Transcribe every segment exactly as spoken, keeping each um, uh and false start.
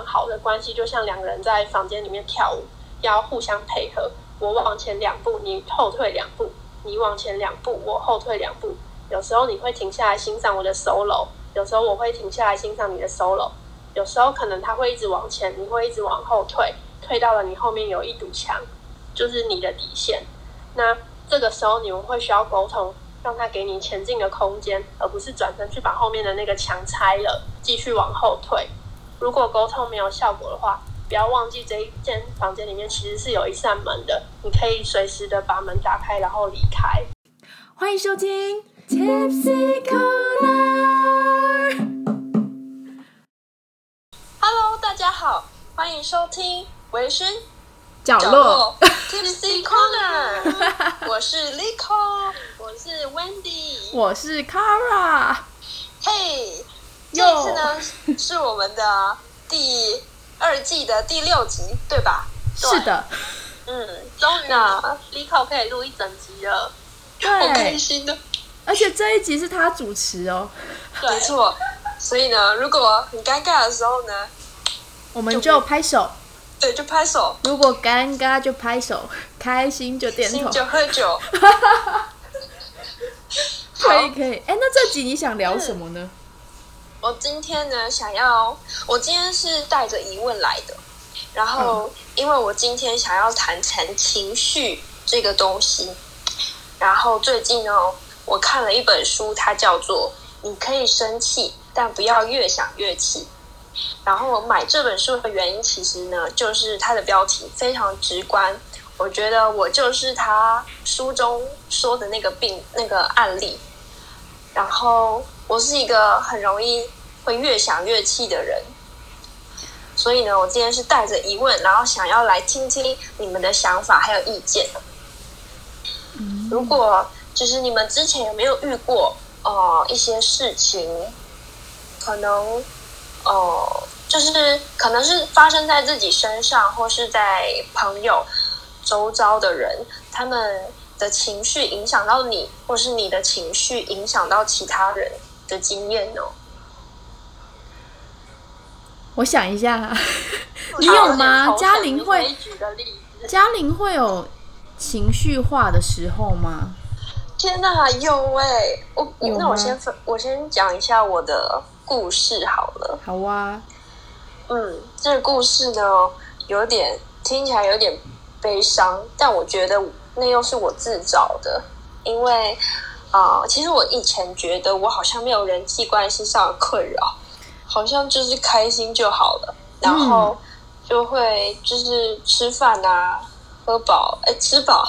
段好的关系就像两个人在房间里面跳舞，要互相配合，我往前两步你后退两步，你往前两步我后退两步，有时候你会停下来欣赏我的 solo， 有时候我会停下来欣赏你的 solo， 有时候可能他会一直往前，你会一直往后退，退到了你后面有一堵墙，就是你的底线。那这个时候你们会需要沟通，让他给你前进的空间，而不是转身去把后面的那个墙拆了继续往后退。如果沟通没有效果的话，不要忘记这一间房间里面其实是有一扇门的，你可以随时的把门打开然后离开。欢迎收听 Tipsy Corner。 Hello 大家好，欢迎收听微醺角 落, 角落 Tipsy Corner。 我是 Liko， 我是 Wendy， 我是 Kara。 嘿、hey, 这次呢是我们的第二季的第六集对吧？对，是的。嗯，终于 Liko 可以录一整集了，好开心的。而且这一集是他主持哦。对，没错。所以呢，如果很尴尬的时候呢，我们就拍手。对，就拍手。如果尴尬就拍手，开心就点头，开心就喝酒。可以可以。哎，那这集你想聊什么呢？嗯、我今天呢，想要我今天是带着疑问来的，然后、嗯、因为我今天想要谈谈情绪这个东西，然后最近呢，我看了一本书，它叫做《你可以生气，但不要越想越气》。然后我买这本书的原因，其实呢，就是它的标题非常直观。我觉得我就是他书中说的那个病那个案例。然后我是一个很容易会越想越气的人，所以呢，我今天是带着疑问，然后想要来听听你们的想法还有意见。如果就是你们之前有没有遇过呃一些事情，可能。哦，就是可能是发生在自己身上，或是在朋友周遭的人，他们的情绪影响到你，或是你的情绪影响到其他人的经验呢？我想一下，你有吗？嘉玲会，嘉玲会有情绪化的时候吗？天哪，有哎、欸！我那我先我先讲一下我的。故事好了，好啊。嗯，这个故事呢，有点听起来有点悲伤，但我觉得那又是我自找的，因为啊、呃，其实我以前觉得我好像没有人际关系上的困扰，好像就是开心就好了，然后就会就是吃饭啊，喝饱，哎，吃饱，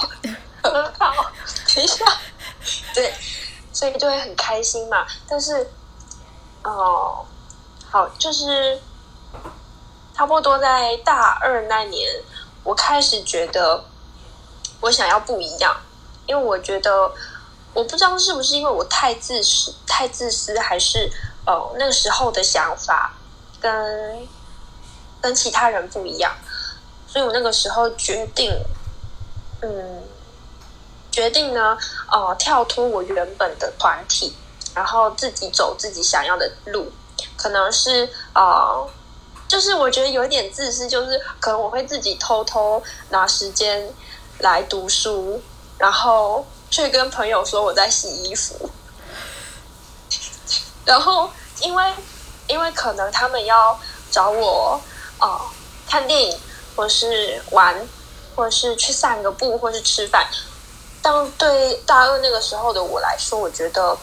喝饱，等一下，对，所以就会很开心嘛，但是。哦，好，就是差不多在大二那年，我开始觉得我想要不一样，因为我觉得我不知道是不是因为我太自私，太自私，还是哦那个时候的想法跟跟其他人不一样，所以我那个时候决定，嗯，决定呢，哦，跳脱我原本的团体。然后自己走自己想要的路，可能是呃，就是我觉得有一点自私，就是可能我会自己偷偷拿时间来读书，然后去跟朋友说我在洗衣服，然后因为因为可能他们要找我呃看电影，或是玩，或是去散个步，或是吃饭，但对大二那个时候的我来说，我觉得。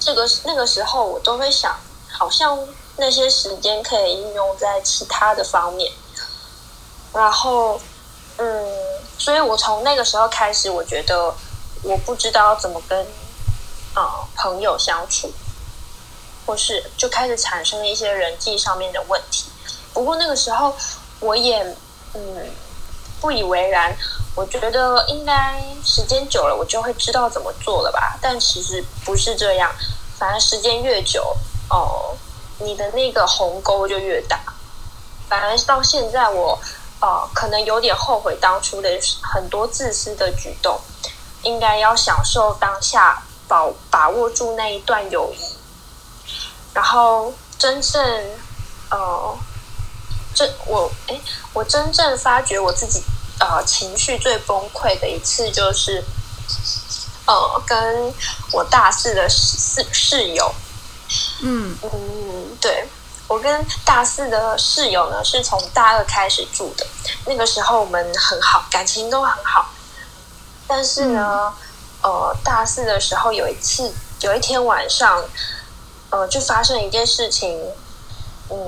这个那个时候我都会想，好像那些时间可以应用在其他的方面。然后，嗯，所以我从那个时候开始，我觉得我不知道怎么跟啊、呃、朋友相处，或是就开始产生了一些人际上面的问题。不过那个时候我也嗯不以为然，我觉得应该时间久了我就会知道怎么做了吧，但其实不是这样，反正时间越久哦，你的那个鸿沟就越大。反而到现在我呃，可能有点后悔当初的很多自私的举动，应该要享受当下，把把握住那一段友谊，然后真正呃这我哎，我真正发觉我自己呃情绪最崩溃的一次就是，呃，跟我大四的室室友，嗯嗯，对。我跟大四的室友呢是从大二开始住的，那个时候我们很好，感情都很好。但是呢，嗯、呃，大四的时候有一次，有一天晚上，呃，就发生一件事情。嗯，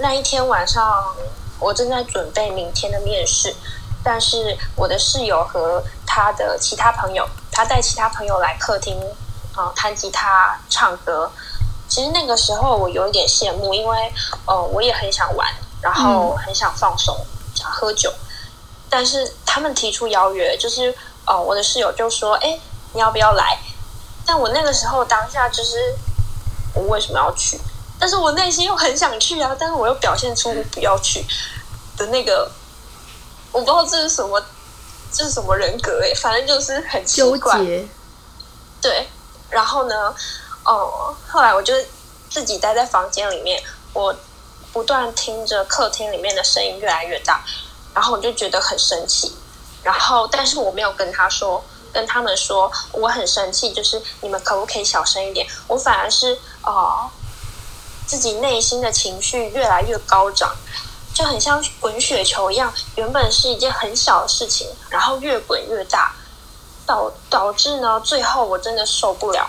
那一天晚上我正在准备明天的面试，但是我的室友和他的其他朋友，他带其他朋友来客厅，呃，弹吉他、唱歌。其实那个时候我有一点羡慕，因为呃我也很想玩，然后很想放松、嗯、想喝酒，但是他们提出邀约，就是呃我的室友就说哎你要不要来，但我那个时候当下就是我为什么要去，但是我内心又很想去啊，但是我又表现出不要去的那个，我不知道这是什么这是什么人格哎，反正就是很奇怪纠结。对，然后呢哦，后来我就自己待在房间里面，我不断听着客厅里面的声音越来越大，然后我就觉得很生气，然后但是我没有跟他说，跟他们说我很生气，就是你们可不可以小声一点？我反而是哦，自己内心的情绪越来越高涨，就很像滚雪球一样，原本是一件很小的事情，然后越滚越大，导导致呢，最后我真的受不了。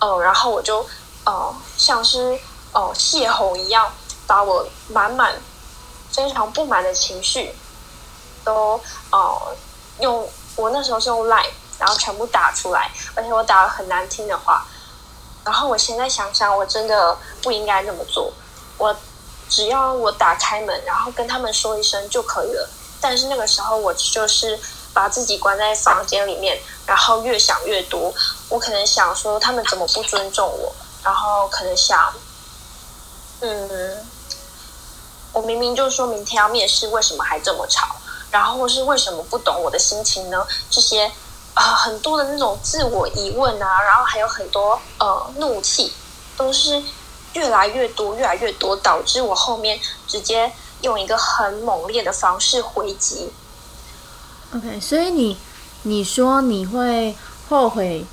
嗯，然后我就，呃，像是呃泄洪一样，把我满满非常不满的情绪都呃用我那时候是用 Line， 然后全部打出来，而且我打了很难听的话。然后我现在想想，我真的不应该这么做。我只要我打开门，然后跟他们说一声就可以了。但是那个时候我就是把自己关在房间里面，然后越想越多。我可能想说他们怎么不尊重我，然后可能想，嗯，我明明就说明天要面试，为什么还这么吵？然后或是为什么不懂我的心情呢？这些啊、呃，很多的那种自我疑问啊，然后还有很多呃怒气，都是越来越多，越来越多，导致我后面直接用一个很猛烈的方式回击。OK， 所以你你说你会后悔，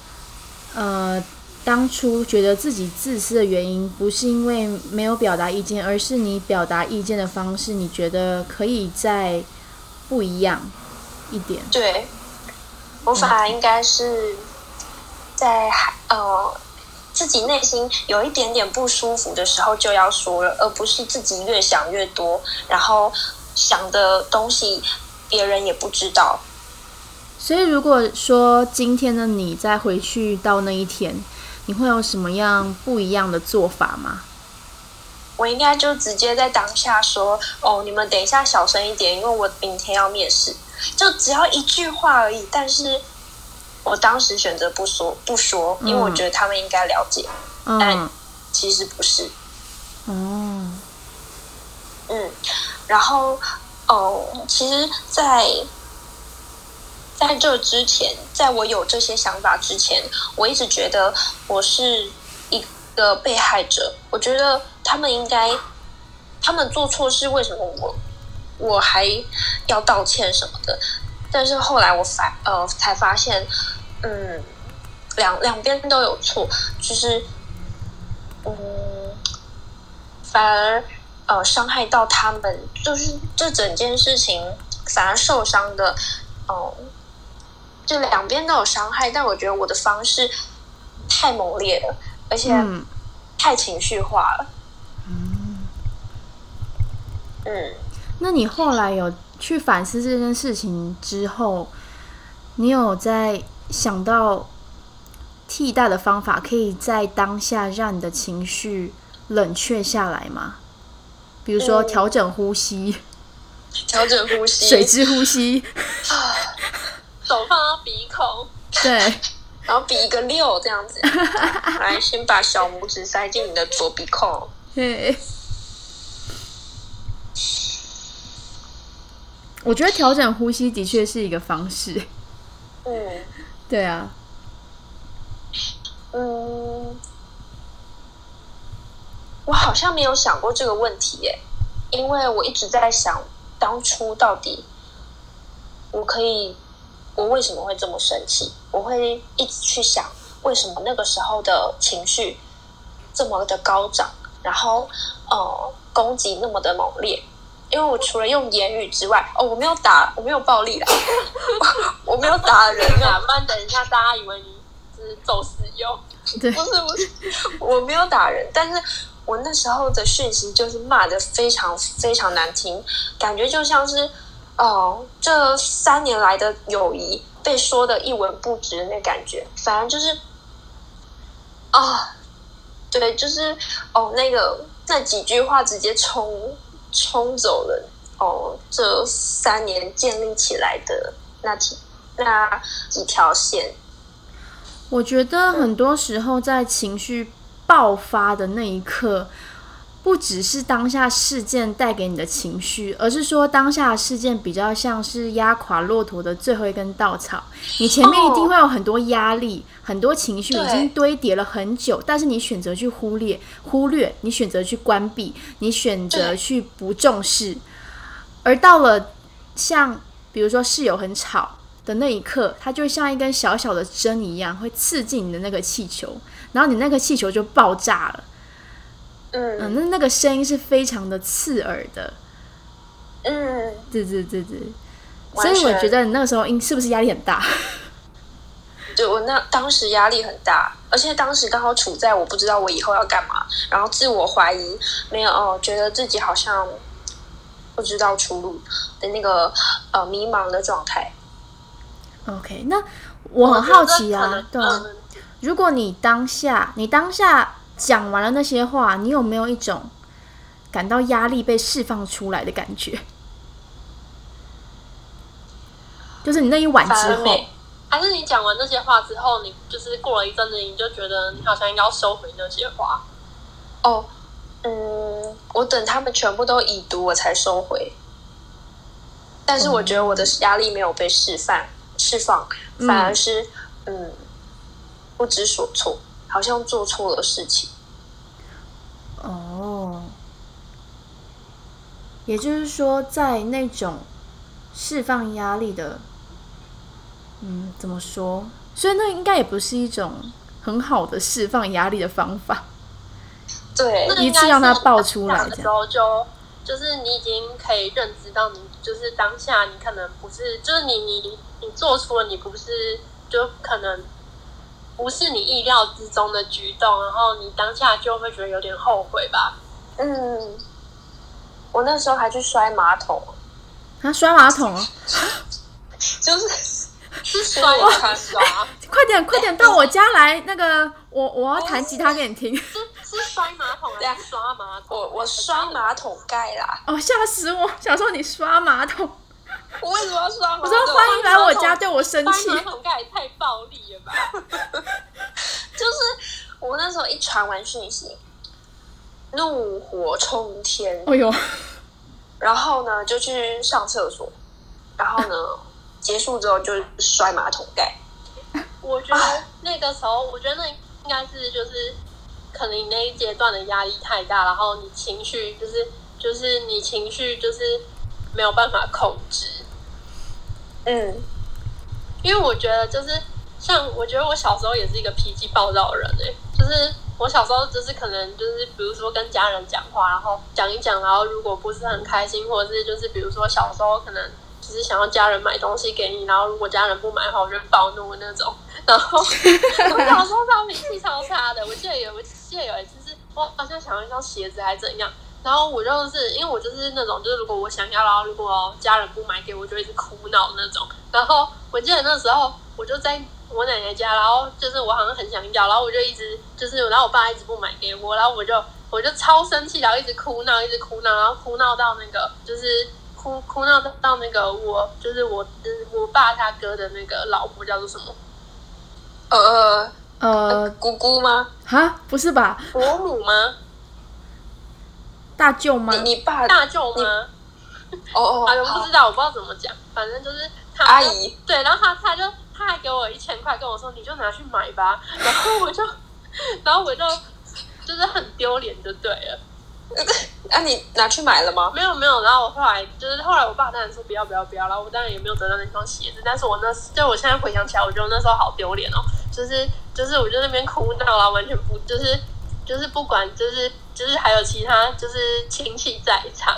呃，当初觉得自己自私的原因，不是因为没有表达意见，而是你表达意见的方式，你觉得可以再不一样一点。对，我反而应该是在呃自己内心有一点点不舒服的时候就要说了，而不是自己越想越多，然后想的东西。别人也不知道，所以如果说今天的你再回去到那一天，你会有什么样不一样的做法吗？我应该就直接在当下说：“哦，你们等一下小声一点，因为我明天要面试。”就只要一句话而已。但是我当时选择不说，不说，因为我觉得他们应该了解，嗯、但其实不是。嗯嗯，然后。哦，其实在，在在这之前，在我有这些想法之前，我一直觉得我是一个被害者。我觉得他们应该，他们做错事，为什么我我还要道歉什么的？但是后来我发呃才发现，嗯，两两边都有错，就是嗯，反而。呃，伤害到他们，就是这整件事情反而受伤的，哦、呃，这两边都有伤害，但我觉得我的方式太猛烈了，而且太情绪化了。嗯，嗯，那你后来有去反思这件事情之后，你有在想到替代的方法，可以在当下让你的情绪冷却下来吗？比如说调整呼吸、嗯、调整呼吸水之呼吸手放到鼻孔，对，然后比一个六这样子来先把小拇指塞进你的左鼻孔，对，我觉得调整呼吸的确是一个方式。嗯，对啊，嗯，我好像没有想过这个问题耶。因为我一直在想，当初到底我可以，我为什么会这么生气？我会一直去想，为什么那个时候的情绪这么的高涨，然后呃攻击那么的猛烈。因为我除了用言语之外，哦，我没有打，我没有暴力啦，我没有打人啊，不然等一下大家以为你是走私用，不是不是，我没有打人，但是我那时候的讯息就是骂得非常非常难听，感觉就像是哦，这三年来的友谊被说的一文不值那感觉，反正就是啊、哦，对，就是哦那个那几句话直接冲。冲走了哦，这三年建立起来的那几那几条线。我觉得很多时候在情绪爆发的那一刻，不只是当下事件带给你的情绪，而是说当下事件比较像是压垮骆驼的最后一根稻草。你前面一定会有很多压力、oh, 很多情绪已经堆叠了很久，但是你选择去忽略忽略，你选择去关闭，你选择去不重视。而到了像比如说室友很吵的那一刻，它就像一根小小的针一样，会刺进你的那个气球，然后你那个气球就爆炸了。嗯, 嗯那那个声音是非常的刺耳的，嗯，对对对对，所以我觉得你那个时候是不是压力很大？对，我那当时压力很大，而且当时刚好处在我不知道我以后要干嘛，然后自我怀疑，没有哦，觉得自己好像不知道出路的那个呃迷茫的状态。OK， 那我很好奇啊，对啊、嗯，如果你当下，你当下。讲完了那些话，你有没有一种感到压力被释放出来的感觉？就是你那一晚之后，还是你讲完那些话之后，你就是过了一阵子，你就觉得你好像应该要收回那些话？哦，嗯，我等他们全部都已读，我才收回。但是我觉得我的压力没有被释放，释放反而是 嗯, 嗯不知所措。好像做错了事情哦，也就是说在那种释放压力的嗯怎么说，所以那应该也不是一种很好的释放压力的方法，对，一次让它爆出来的时候就就是你已经可以认知到，你就是当下你可能不是就是你你你做出了你不是就可能不是你意料之中的举动，然后你当下就会觉得有点后悔吧。嗯，我那时候还去摔马桶啊，摔马桶哦，就是是摔的他摔，快点快点到我家来，那个我我要弹吉他给你听。是是摔马桶还是刷马桶？我我刷马桶盖啦。哦，吓死我！想说你刷马桶。我为什么要刷马桶？我说欢迎来我家，对我生气。马桶盖也太暴力了吧！就是我那时候一传完讯息，怒火冲天。哎呦！然后呢，就去上厕所，然后呢，结束之后就摔马桶盖。我觉得那个时候，我觉得那应该是就是，可能你那一阶段的压力太大，然后你情绪就是就是你情绪就是没有办法控制。嗯，因为我觉得就是像我觉得我小时候也是一个脾气暴躁的人诶、欸，就是我小时候就是可能就是比如说跟家人讲话，然后讲一讲，然后如果不是很开心，或者是就是比如说小时候可能就是想要家人买东西给你，然后如果家人不买的话，我就暴怒那种。然后我小时候超脾气超差的，我记得有我记得有一次是我好像想要一双鞋子还是怎样。然后我就是因为我就是那种就是如果我想要，然后如果家人不买给我，就一直哭闹那种。然后我记得那时候我就在我奶奶家，然后就是我好像很想要，然后我就一直就是然后我爸一直不买给我，然后我就我就超生气，然后一直哭闹一直哭闹，然后哭闹到那个就是哭哭闹到那个我就是我就是我爸他哥的那个老婆叫做什么呃呃姑姑吗？哈，不是吧？伯母吗？大舅吗？你爸大舅吗？哦哦，我不知道，我不知道怎么讲，反正就是他阿姨。对，然后他他就他还给我一千块，跟我说你就拿去买吧。然后我就，然后我就就是很丢脸就对了。啊，你拿去买了吗？没有没有，然后我后来就是后来我爸当然说不要不要不要，然后我当然也没有得到那双鞋子，但是我那就我现在回想起来，我觉得那时候好丢脸哦，就是就是我就那边哭闹啦，完全不就是就是不管就是就是还有其他就是亲戚在场，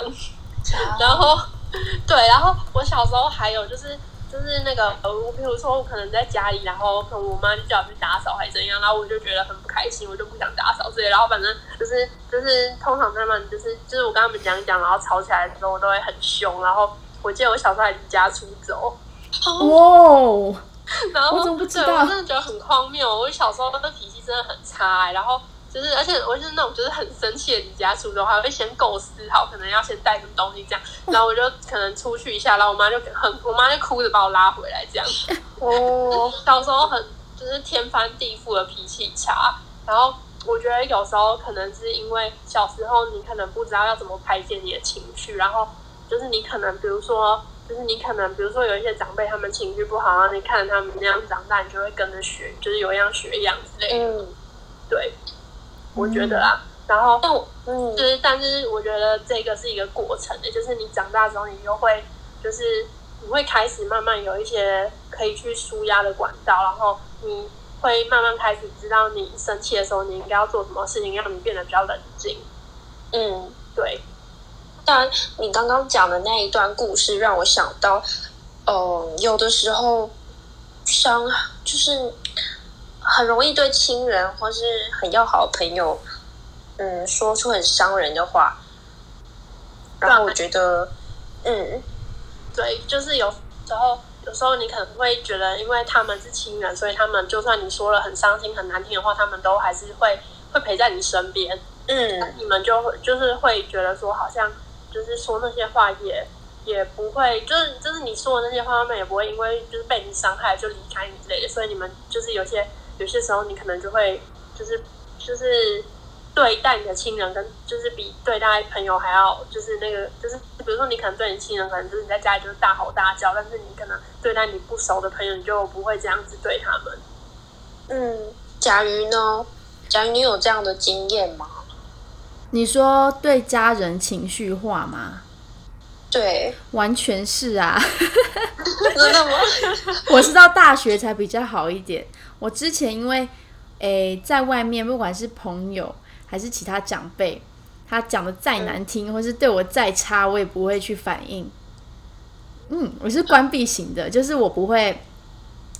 然后对，然后我小时候还有就是就是那个呃，我比如说我可能在家里，然后可能我妈就叫我去打扫还是怎样，然后我就觉得很不开心，我就不想打扫之类，然后反正就是就是通常他们就是就是我跟他们讲一讲，然后吵起来的时候我都会很凶，然后我记得我小时候还离家出走，哇，然后我怎么不知道？对，我真的觉得很荒谬，我小时候的脾气真的很差、欸，然后。就是，而且我就是那种就是很生气的离家出走，还会先构思好，可能要先带什么东西这样，然后我就可能出去一下，然后我妈就很，我妈就哭着把我拉回来这样。哦，小时候很就是天翻地覆的脾气差，然后我觉得有时候可能是因为小时候你可能不知道要怎么排解你的情绪，然后就是你可能比如说。就是你可能，比如说有一些长辈他们情绪不好，然后你看他们那样长大，你就会跟着学，就是有样学样之类的。嗯，对，我觉得啦。嗯、然后，但我、嗯、就是，但是我觉得这个是一个过程的，就是你长大之后，你就会，就是你会开始慢慢有一些可以去抒压的管道，然后你会慢慢开始知道你生气的时候，你应该要做什么事情，让你变得比较冷静。嗯，对。当然，你刚刚讲的那一段故事让我想到，嗯，有的时候伤就是很容易对亲人或是很要好的朋友，嗯，说出很伤人的话。然后我觉得，嗯，对，就是有时候，有时候你可能会觉得，因为他们是亲人，所以他们就算你说了很伤心、很难听的话，他们都还是会会陪在你身边。嗯，你们就会就是会觉得说好像。就是说那些话也也不会，就是就是你说的那些话，他们也不会因为就是被你伤害就离开你之类的，所以你们就是有些有些时候你可能就会就是就是对待你的亲人跟就是比对待朋友还要就是那个就是比如说你可能对你亲人可能就是你在家里就是大吼大叫，但是你可能对待你不熟的朋友你就不会这样子对他们。嗯，甲鱼呢？甲鱼，你有这样的经验吗？你说对家人情绪化吗？对，完全是啊。真的吗？我是到大学才比较好一点。我之前因为诶在外面，不管是朋友还是其他长辈，他讲的再难听、嗯、或是对我再差，我也不会去反应。嗯，我是关闭型的，就是我不会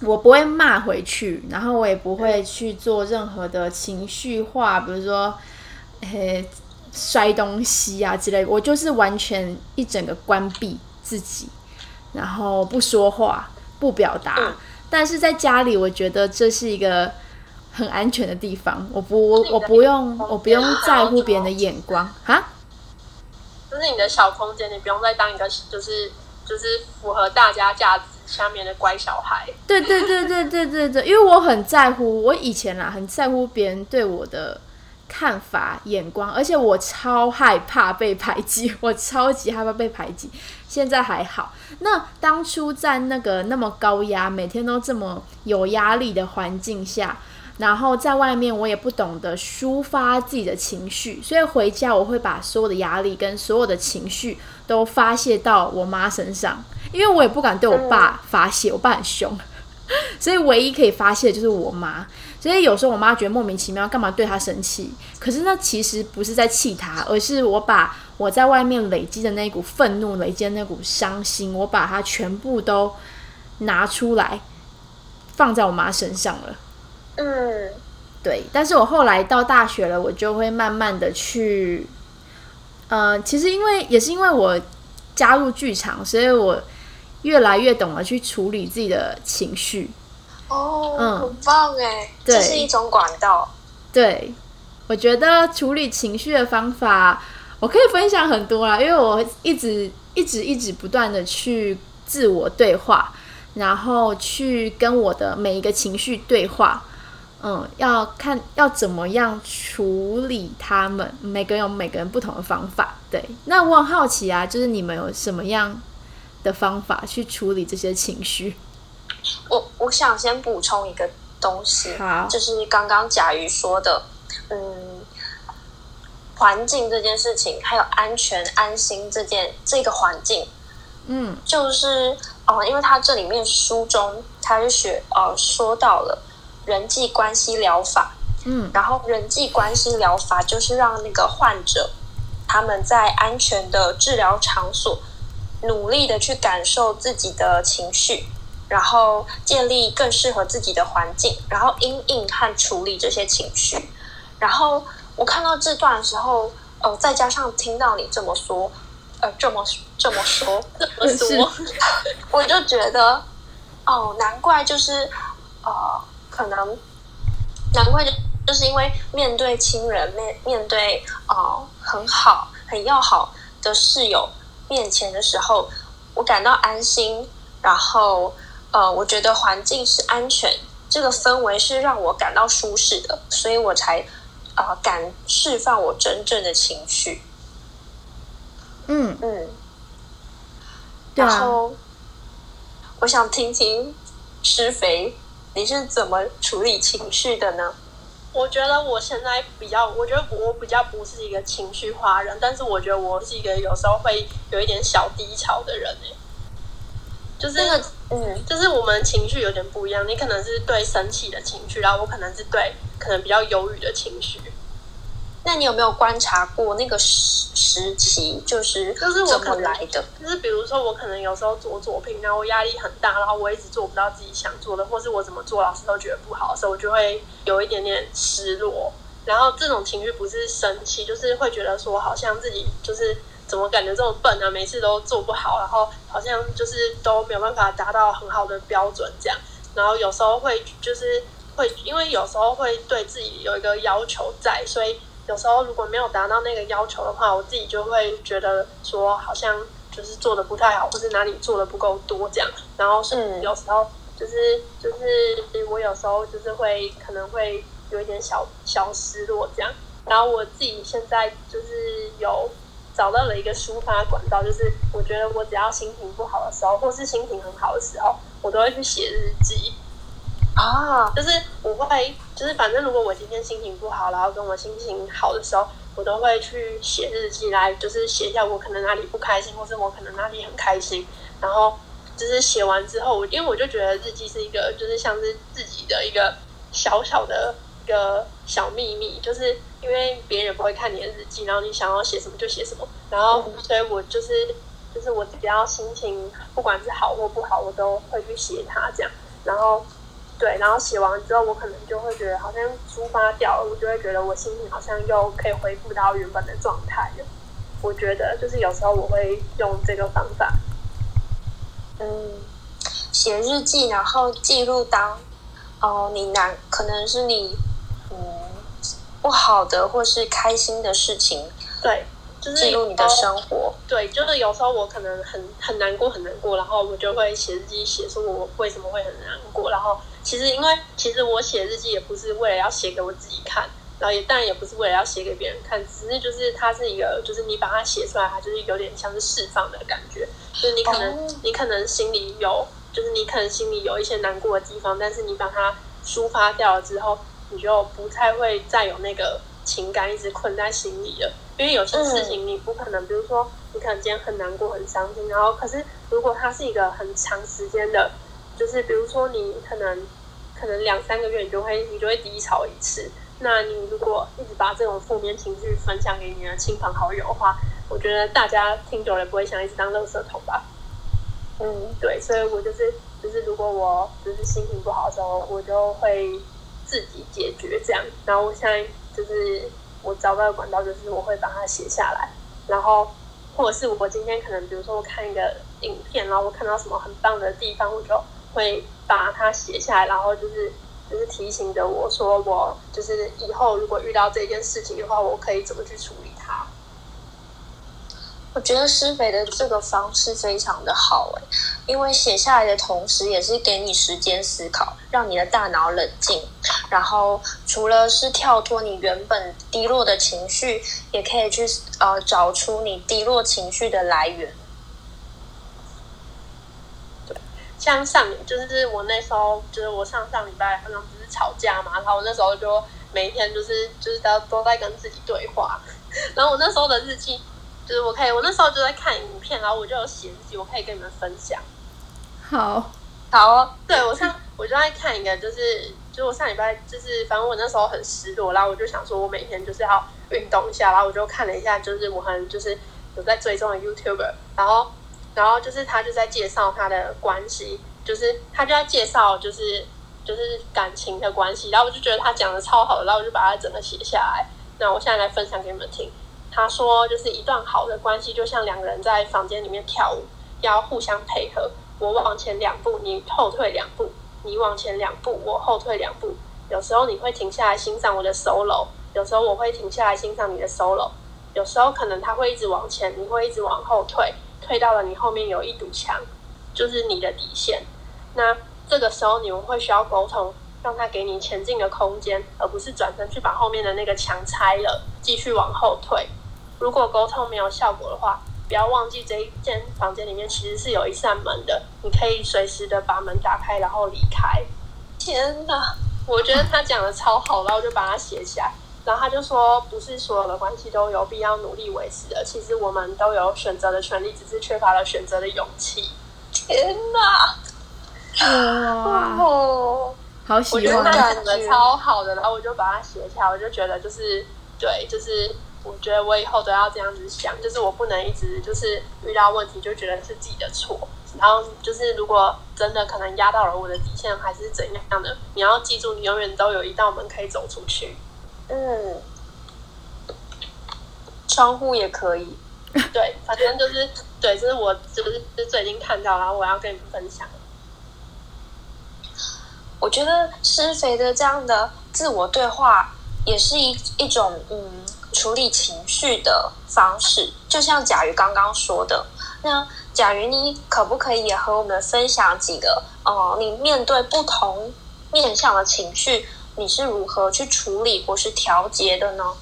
我不会骂回去，然后我也不会去做任何的情绪化，比如说诶摔东西啊之类的，我就是完全一整个关闭自己，然后不说话不表达、嗯、但是在家里我觉得这是一个很安全的地方，我不我不用我不用在乎别人的眼光哈，就是你的小空间，你不用再当一个就是就是符合大家价值下面的乖小孩。对对对对对对对，因为我很在乎，我以前啦很在乎别人对我的看法眼光，而且我超害怕被排挤，我超级害怕被排挤，现在还好。那当初在那个那么高压每天都这么有压力的环境下，然后在外面我也不懂得抒发自己的情绪，所以回家我会把所有的压力跟所有的情绪都发泄到我妈身上，因为我也不敢对我爸发泄，我爸很凶，所以唯一可以发泄的就是我妈。所以有时候我妈觉得莫名其妙干嘛对她生气，可是那其实不是在气她，而是我把我在外面累积的那股愤怒，累积的那股伤心，我把它全部都拿出来放在我妈身上了。嗯，对。但是我后来到大学了，我就会慢慢的去呃，其实因为也是因为我加入剧场，所以我越来越懂得去处理自己的情绪。哦、嗯，很棒耶，这是一种管道。对，我觉得处理情绪的方法我可以分享很多啦，因为我一直一直一直不断的去自我对话，然后去跟我的每一个情绪对话。嗯，要看要怎么样处理他们，每个人有每个人不同的方法。对，那我很好奇啊，就是你们有什么样的方法去处理这些情绪？我我想先补充一个东西，就是刚刚甲鱼说的，嗯，环境这件事情，还有安全安心这件这个环境，嗯，就是呃，因为他这里面书中他就学呃说到了人际关系疗法，嗯，然后人际关系疗法就是让那个患者他们在安全的治疗场所努力的去感受自己的情绪，然后建立更适合自己的环境，然后因应和处理这些情绪。然后我看到这段的时候，呃，再加上听到你这么说，呃，这么这么说，这么说，我就觉得，哦，难怪就是，呃，可能，难怪就是因为面对亲人，面面对呃很好、很要好的室友面前的时候，我感到安心，然后呃，我觉得环境是安全，这个氛围是让我感到舒适的，所以我才。呃、敢释放我真正的情绪。嗯嗯，对啊。然后我想听听施肥你是怎么处理情绪的呢？我觉得我现在比较我觉得我比较不是一个情绪化人，但是我觉得我是一个有时候会有一点小低潮的人耶，就是那个嗯，就是我们情绪有点不一样，你可能是对生气的情绪，然后我可能是对可能比较忧郁的情绪。那你有没有观察过那个时期就是怎么来的？就是比如说我可能有时候左左拼，然后我压力很大，然后我一直做不到自己想做的，或是我怎么做老师都觉得不好的时候，我就会有一点点失落。然后这种情绪不是生气，就是会觉得说好像自己就是怎么感觉这么笨啊，每次都做不好，然后好像就是都没有办法达到很好的标准这样。然后有时候会就是会因为有时候会对自己有一个要求在，所以有时候如果没有达到那个要求的话，我自己就会觉得说好像就是做的不太好，或是哪里做的不够多这样。然后是有时候就是就是我有时候就是会可能会有一点小小失落这样。然后我自己现在就是有找到了一个抒发管道，就是我觉得我只要心情不好的时候，或是心情很好的时候，我都会去写日记啊。就是我会，就是反正如果我今天心情不好，然后跟我心情好的时候，我都会去写日记来，就是写一下我可能哪里不开心，或是我可能哪里很开心。然后就是写完之后，因为我就觉得日记是一个，就是像是自己的一个小小的一个小秘密，就是因为别人不会看你的日记，然后你想要写什么就写什么，然后所以我就是就是我只要心情不管是好或不好，我都会去写它这样。然后对，然后写完之后，我可能就会觉得好像抒发掉了，我就会觉得我心情好像又可以恢复到原本的状态了。我觉得就是有时候我会用这个方法，嗯，写日记，然后记录当哦，你难可能是你嗯。不好的或是开心的事情，对，就是记录你的生活。对，就是有时候我可能很很难过，很难过，然后我就会写日记，写说我为什么会很难过。然后其实因为其实我写日记也不是为了要写给我自己看，然后也当然也不是为了要写给别人看，只是就是它是一个，就是你把它写出来，它就是有点像是释放的感觉。就是你可能、oh. 你可能心里有，就是你可能心里有一些难过的地方，但是你把它抒发掉了之后。你就不太会再有那个情感一直困在心里了，因为有些事情你不可能、嗯、比如说你可能今天很难过很伤心，然后可是如果它是一个很长时间的，就是比如说你可能可能两三个月你就会你就会低潮一次，那你如果一直把这种负面情绪分享给你的亲朋好友的话，我觉得大家听久了不会想一直当垃圾桶吧。嗯，对，所以我就是就是如果我就是心情不好的时候，我就会自己解决这样。然后我现在就是我找到的管道就是我会把它写下来，然后或者是我今天可能比如说我看一个影片，然后我看到什么很棒的地方，我就会把它写下来，然后就是就是提醒着我说我就是以后如果遇到这件事情的话，我可以怎么去处理它。我觉得施肥的这个方式非常的好诶，因为写下来的同时也是给你时间思考，让你的大脑冷静，然后除了是跳脱你原本低落的情绪，也可以去呃找出你低落情绪的来源。对，像上就是我那时候就是我上上礼拜好像不是吵架嘛，然后我那时候就每天就是就是都都在跟自己对话然后我那时候的日记就是我可以，我那时候就在看影片，然后我就有写日记，我可以跟你们分享。好，好，对我上我就在看一个，就是就是我上礼拜就是反正我那时候很失落，然后我就想说我每天就是要运动一下，然后我就看了一下，就是我很就是有在追踪的 YouTuber， 然后然后就是他就在介绍他的关系，就是他就在介绍就是就是感情的关系，然后我就觉得他讲的超好的，然后我就把它整个写下来。那我现在来分享给你们听。他说就是一段好的关系就像两个人在房间里面跳舞，要互相配合，我往前两步你后退两步，你往前两步我后退两步，有时候你会停下来欣赏我的 solo， 有时候我会停下来欣赏你的 solo， 有时候可能他会一直往前，你会一直往后退，退到了你后面有一堵墙，就是你的底线。那这个时候你们会需要沟通，让他给你前进的空间，而不是转身去把后面的那个墙拆了继续往后退。如果沟通没有效果的话，不要忘记这一间房间里面其实是有一扇门的，你可以随时的把门打开然后离开。天哪，我觉得他讲的超好，然后我就把它写起来。然后他就说不是所有的关系都有必要努力维持的，其实我们都有选择的权利，只是缺乏了选择的勇气。天哪，哇、哦、好喜欢，我觉得他讲的超好的，然后我就把它写起来。我就觉得就是对，就是我觉得我以后都要这样子想，就是我不能一直就是遇到问题就觉得是自己的错，然后就是如果真的可能压到了我的底线还是怎样的，你要记住你永远都有一道门可以走出去。嗯，窗户也可以。对，反正就是对，这、就是我就是最近看到，然后我要跟你们分享。我觉得施肥的这样的自我对话也是一一种嗯处理情绪的方式，就像甲鱼刚刚说的。那甲鱼，你可不可以也和我们分享几个呃，你面对不同面向的情绪你是如何去处理或是调节的呢？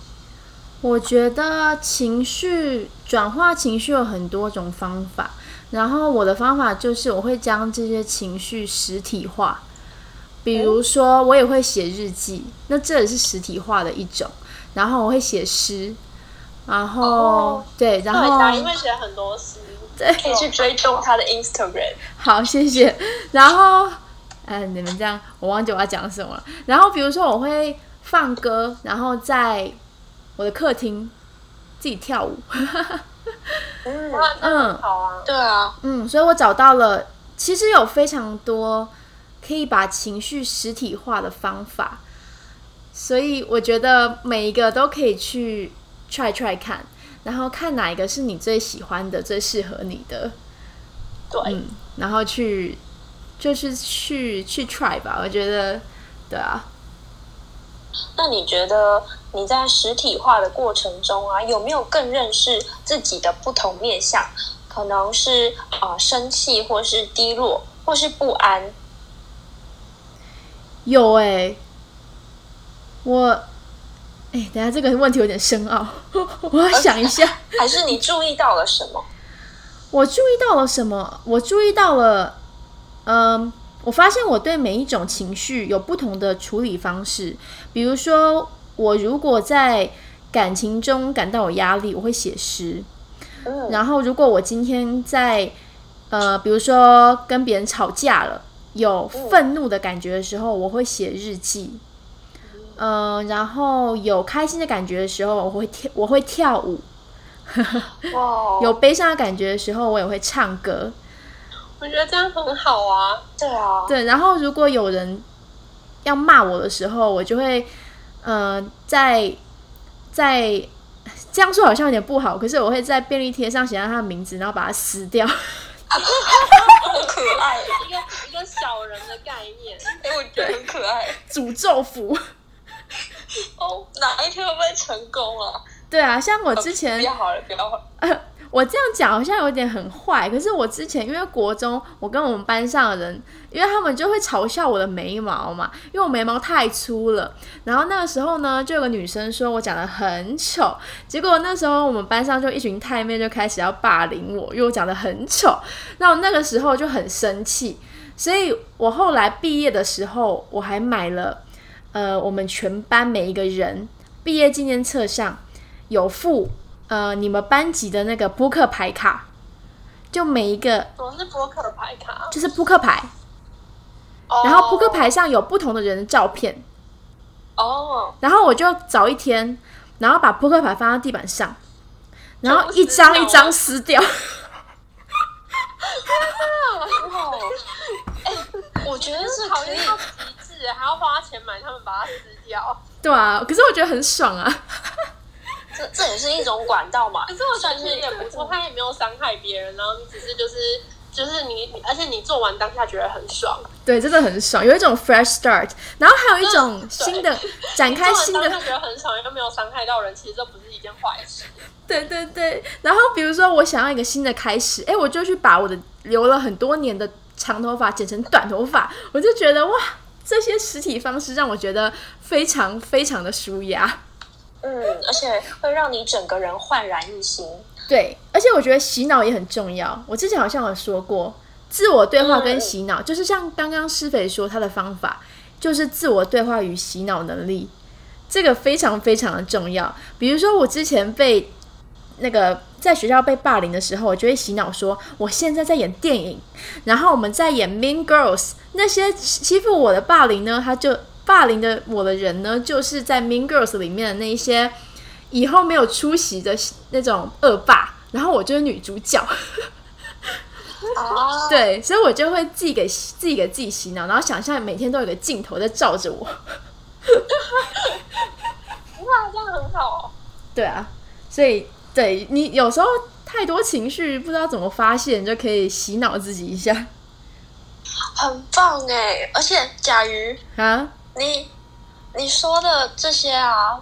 我觉得情绪转化情绪有很多种方法，然后我的方法就是我会将这些情绪实体化，比如说我也会写日记，那这也是实体化的一种，然后我会写诗，然后、哦、对，然后我也会写很多诗，可以去追踪他的 Instagram。 好，谢谢。然后哎，你们这样我忘记我要讲什么了。然后比如说我会放歌，然后在我的客厅自己跳舞。嗯，嗯，好啊，对啊，嗯，所以我找到了其实有非常多可以把情绪实体化的方法，所以我觉得每一个都可以去 try try 看，然后看哪一个是你最喜欢的、最适合你的。对，嗯、然后去就是去去 try 吧。我觉得，对啊。那你觉得你在实体化的过程中啊，有没有更认识自己的不同面向？可能是啊、呃，生气，或是低落，或是不安。有哎、欸。我，哎，等一下这个问题有点深奥，我要想一下。还是你注意到了什么？我注意到了什么？我注意到了，嗯，我发现我对每一种情绪有不同的处理方式。比如说，我如果在感情中感到有压力，我会写诗。嗯、然后，如果我今天在呃，比如说跟别人吵架了，有愤怒的感觉的时候，我会写日记。嗯，然后有开心的感觉的时候，我会跳，我会跳舞。wow. 有悲伤的感觉的时候，我也会唱歌。我觉得这样很好啊。对啊。对，然后如果有人要骂我的时候，我就会，呃，在在这样说好像有点不好，可是我会在便利贴上写上他的名字，然后把它撕掉。很可爱，一个一个小人的概念。哎、欸，我觉得很可爱。诅咒符。哦，哪一天会不会成功啊？对啊，像我之前、哦、不要好了，不要好了、呃、我这样讲好像有点很坏，可是我之前因为国中我跟我们班上的人，因为他们就会嘲笑我的眉毛嘛，因为我眉毛太粗了，然后那个时候呢就有个女生说我长得很丑，结果那时候我们班上就一群太妹就开始要霸凌我，因为我长得很丑，那我那个时候就很生气，所以我后来毕业的时候我还买了呃，我们全班每一个人毕业纪念册上有附呃你们班级的那个扑克牌卡，就每一个什么是扑克牌卡？就是扑克牌， oh. 然后扑克牌上有不同的人的照片哦， oh. 然后我就找一天，然后把扑克牌放到地板上，然后一张一张撕掉。哎、欸，我觉得是考验到极致，还要花钱买他们把它撕掉。对啊，可是我觉得很爽啊。这这也是一种管道嘛。可是我感觉也不错，他也没有伤害别人，然后你只是就是就是你，而且你做完当下觉得很爽。对，真的很爽，有一种 fresh start。然后还有一种新的展开新的，你做完当下觉得很爽，又没有伤害到人，其实这不是一件坏事。对对对，然后比如说我想要一个新的开始，哎，我就去把我的留了很多年的长头发剪成短头发，我就觉得哇，这些实体方式让我觉得非常非常的舒压。嗯，而且会让你整个人焕然一新。对，而且我觉得洗脑也很重要。我之前好像有说过，自我对话跟洗脑，嗯、就是像刚刚施肥说他的方法，就是自我对话与洗脑能力，这个非常非常的重要。比如说我之前被。那个在学校被霸凌的时候，我就会洗脑说我现在在演电影，然后我们在演 Mean Girls， 那些欺负我的霸凌呢，他就霸凌的我的人呢，就是在 Mean Girls 里面的那一些以后没有出息的那种恶霸，然后我就是女主角。oh. 对，所以我就会自己给自己给自己洗脑，然后想象每天都有个镜头在照着我。哇，这样很好哦。对啊，所以对，你有时候太多情绪不知道怎么发泄，你就可以洗脑自己一下，很棒耶。而且甲鱼、啊、你你说的这些啊，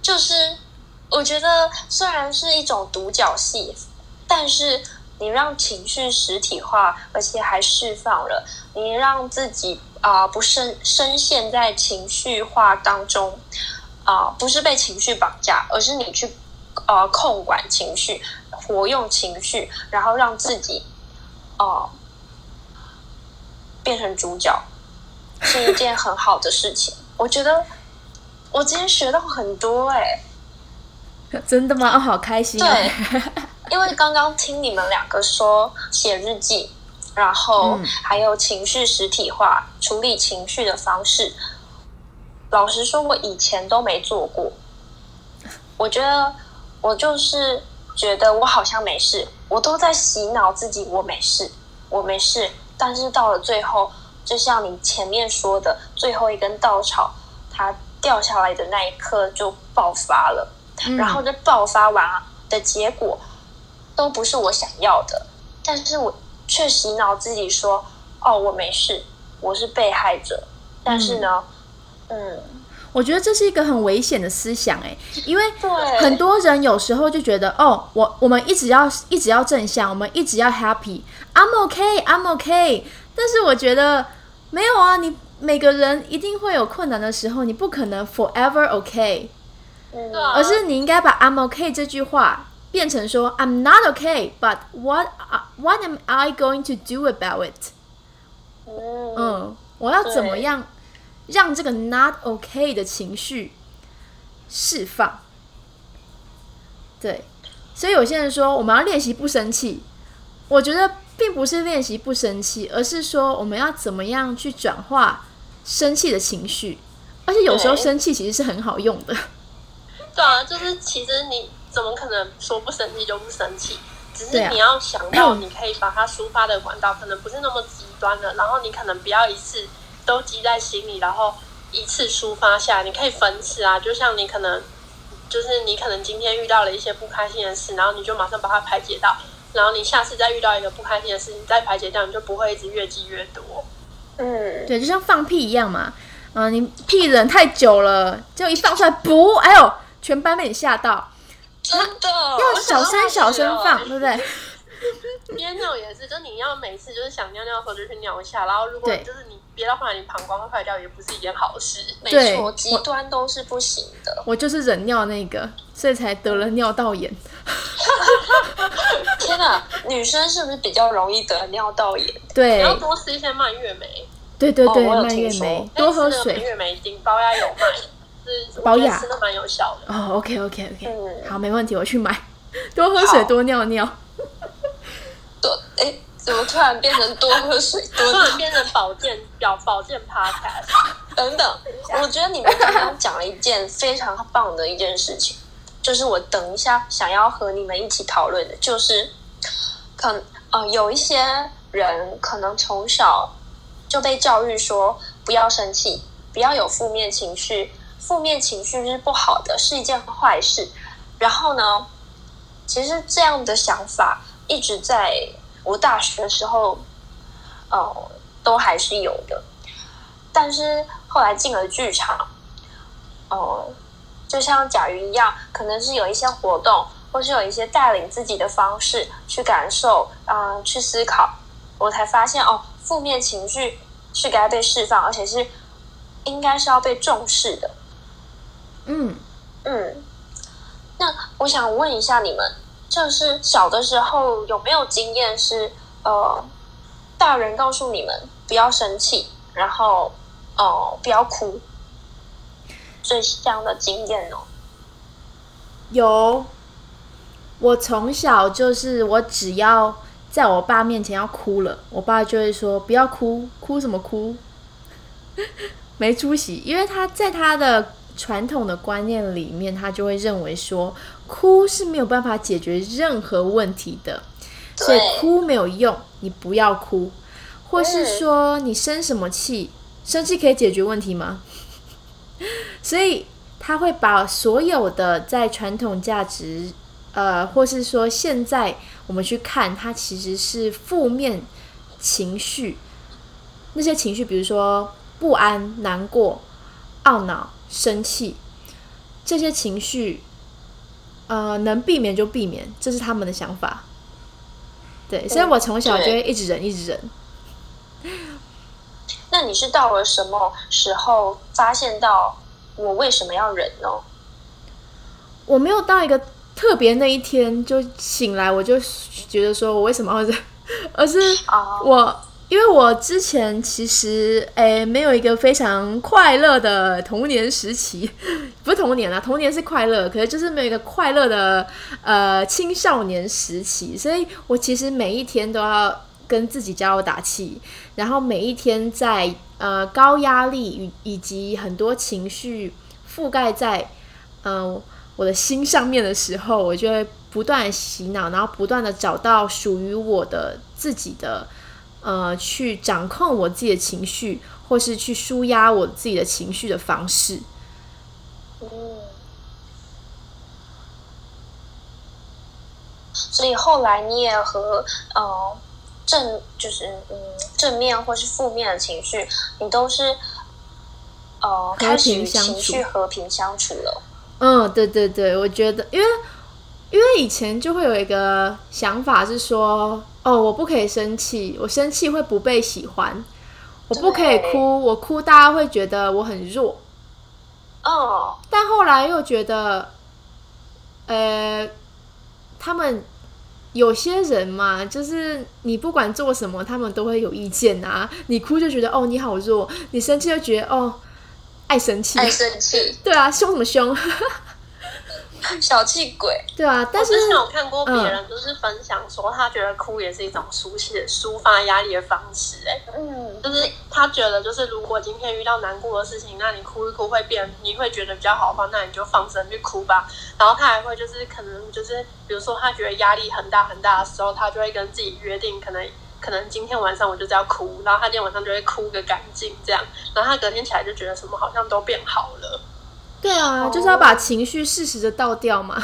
就是我觉得虽然是一种独角戏，但是你让情绪实体化，而且还释放了，你让自己、呃、不深深陷在情绪化当中、呃、不是被情绪绑架，而是你去呃，控管情绪，活用情绪，然后让自己呃变成主角，是一件很好的事情。我觉得我今天学到很多哎、欸，真的吗？哦，好开心、啊！对，因为刚刚听你们两个说写日记，然后还有情绪实体化、处理情绪的方式，老实说，我以前都没做过。我觉得。我就是觉得我好像没事，我都在洗脑自己我没事我没事，但是到了最后，就像你前面说的，最后一根稻草它掉下来的那一刻就爆发了、嗯、然后这爆发完的结果都不是我想要的，但是我却洗脑自己说哦，我没事，我是被害者。但是呢 嗯, 嗯我觉得这是一个很危险的思想诶，因为很多人有时候就觉得哦，我我们一直要一直要正向，我们一直要 happy， I'm okay I'm okay。 但是我觉得没有啊，你每个人一定会有困难的时候，你不可能 forever okay， 而是你应该把 I'm okay 这句话变成说 I'm not okay but what what am I going to do about it。 嗯，我要怎么样让这个 not okay 的情绪释放。对，所以有些人说我们要练习不生气，我觉得并不是练习不生气，而是说我们要怎么样去转化生气的情绪，而且有时候生气其实是很好用的。 对, 对啊，就是其实你怎么可能说不生气就不生气，只是你要想到你可以把它抒发的管道可能不是那么极端的，然后你可能不要一次都积在心里，然后一次抒发下来，你可以分次啊。就像你可能，就是你可能今天遇到了一些不开心的事，然后你就马上把它排解到，然后你下次再遇到一个不开心的事，你再排解掉，你就不会一直越积越多。嗯，对，就像放屁一样嘛。嗯、呃，你屁忍太久了，就一放出来，噗！哎呦，全班被你吓到。真的，要小声小声放，对不对？憋尿也是，就你要每次就是想尿尿的时候就去尿一下，然后如果就是你憋到后来你膀胱坏掉也不是一件好事。没错，极端都是不行的。我就是忍尿那个，所以才得了尿道炎。天哪，女生是不是比较容易得尿道炎？对，你要多吃一些蔓越莓。对对对，蔓越莓，多喝水。蔓越莓丁包呀有卖。就是保养真的蛮有效的。哦 ，OK OK OK，、嗯、好，没问题，我去买。多喝水，多尿尿。多哎，怎么突然变成多喝水多尿？突然变成保健表保健 podcast 等等。我觉得你们刚刚讲了一件非常棒的一件事情，就是我等一下想要和你们一起讨论的，就是可能呃有一些人可能从小就被教育说不要生气，不要有负面情绪，负面情绪是不好的，是一件坏事。然后呢？其实这样的想法一直在我大学的时候，呃，都还是有的。但是后来进了剧场，呃，就像甲鱼一样，可能是有一些活动，或是有一些带领自己的方式去感受，嗯、呃，去思考，我才发现哦，负面情绪是该被释放，而且是应该是要被重视的。嗯嗯。那我想问一下你们，就是小的时候有没有经验是呃，大人告诉你们不要生气，然后呃不要哭，这样的经验呢？有，我从小就是我只要在我爸面前要哭了，我爸就会说不要哭，哭什么哭，没出息，因为他在他的。传统的观念里面，他就会认为说哭是没有办法解决任何问题的，所以哭没有用，你不要哭。或是说你生什么气，生气可以解决问题吗？所以他会把所有的在传统价值呃，或是说现在我们去看它其实是负面情绪，那些情绪比如说不安、难过、懊恼、生气，这些情绪呃，能避免就避免，这是他们的想法。对，所以我从小就会一直忍一直忍。那你是到了什么时候发现到我为什么要忍呢？我没有到一个特别那一天就醒来我就觉得说我为什么要忍，而是我因为我之前其实诶没有一个非常快乐的童年时期，不是童年啦，童年是快乐，可是就是没有一个快乐的呃青少年时期，所以我其实每一天都要跟自己加油打气，然后每一天在呃高压力以及很多情绪覆盖在呃我的心上面的时候，我就会不断洗脑，然后不断的找到属于我的自己的。呃，去掌控我自己的情绪，或是去抒压我自己的情绪的方式。嗯，所以后来你也和呃正就是嗯正面或是负面的情绪，你都是呃开始与情绪和平相处了。嗯，对对对，我觉得因为。因为以前就会有一个想法是说，哦，我不可以生气，我生气会不被喜欢，我不可以哭，我哭大家会觉得我很弱。哦，但后来又觉得，呃，他们有些人嘛，就是你不管做什么，他们都会有意见啊。你哭就觉得哦你好弱，你生气就觉得哦爱生气，爱生气，对啊，凶什么凶？小气鬼，对啊，但是我之前有看过别人就是分享说，他觉得哭也是一种抒泄、抒发压力的方式、欸。哎，嗯，就是他觉得，就是如果今天遇到难过的事情，那你哭一哭会变，你会觉得比较好的话，那你就放声去哭吧。然后他还会就是可能就是，比如说他觉得压力很大很大的时候，他就会跟自己约定，可能可能今天晚上我就是要哭，然后他今天晚上就会哭个干净这样，然后他隔天起来就觉得什么好像都变好了。对啊， oh. 就是要把情绪适时的倒掉嘛。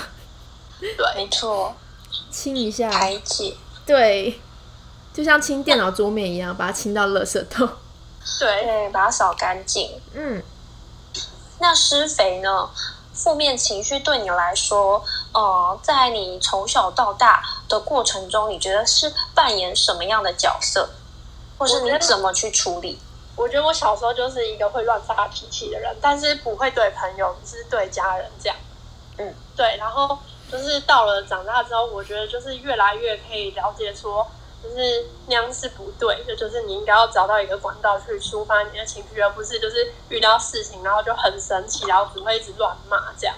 对，没错，清一下，排解。对，就像清电脑桌面一样，把它清到垃圾桶。对，对，把它扫干净。嗯。那施肥呢？负面情绪对你来说，呃，在你从小到大的过程中，你觉得是扮演什么样的角色，或是你怎么去处理？我觉得我小时候就是一个会乱发脾气的人，但是不会对朋友，只是对家人这样。嗯，对。然后就是到了长大之后，我觉得就是越来越可以了解说，就是那样是不对的，就是你应该要找到一个管道去抒发你的情绪，而不是就是遇到事情然后就很生气，然后只会一直乱骂这样。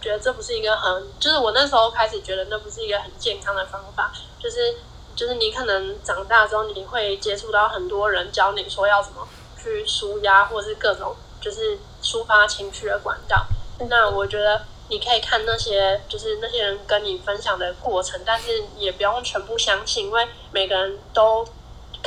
觉得这不是一个很，就是我那时候开始觉得那不是一个很健康的方法，就是就是你可能长大之后你会接触到很多人教你说要怎么去抒压，或是各种就是抒发情绪的管道。那我觉得你可以看那些就是那些人跟你分享的过程，但是也不用全部相信，因为每个人都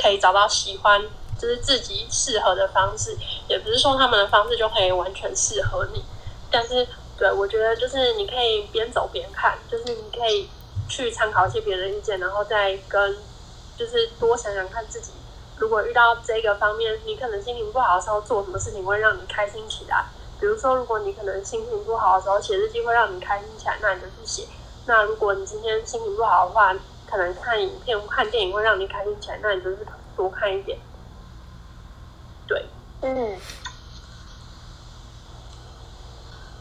可以找到喜欢就是自己适合的方式，也不是说他们的方式就可以完全适合你。但是对，我觉得就是你可以边走边看，就是你可以去参考一些别人的意见，然后再跟就是多想想看自己如果遇到这个方面你可能心情不好的时候做什么事情会让你开心起来。比如说如果你可能心情不好的时候写日记会让你开心起来，那你就去写。那如果你今天心情不好的话，可能看影片看电影会让你开心起来，那你就去多看一点。对，嗯，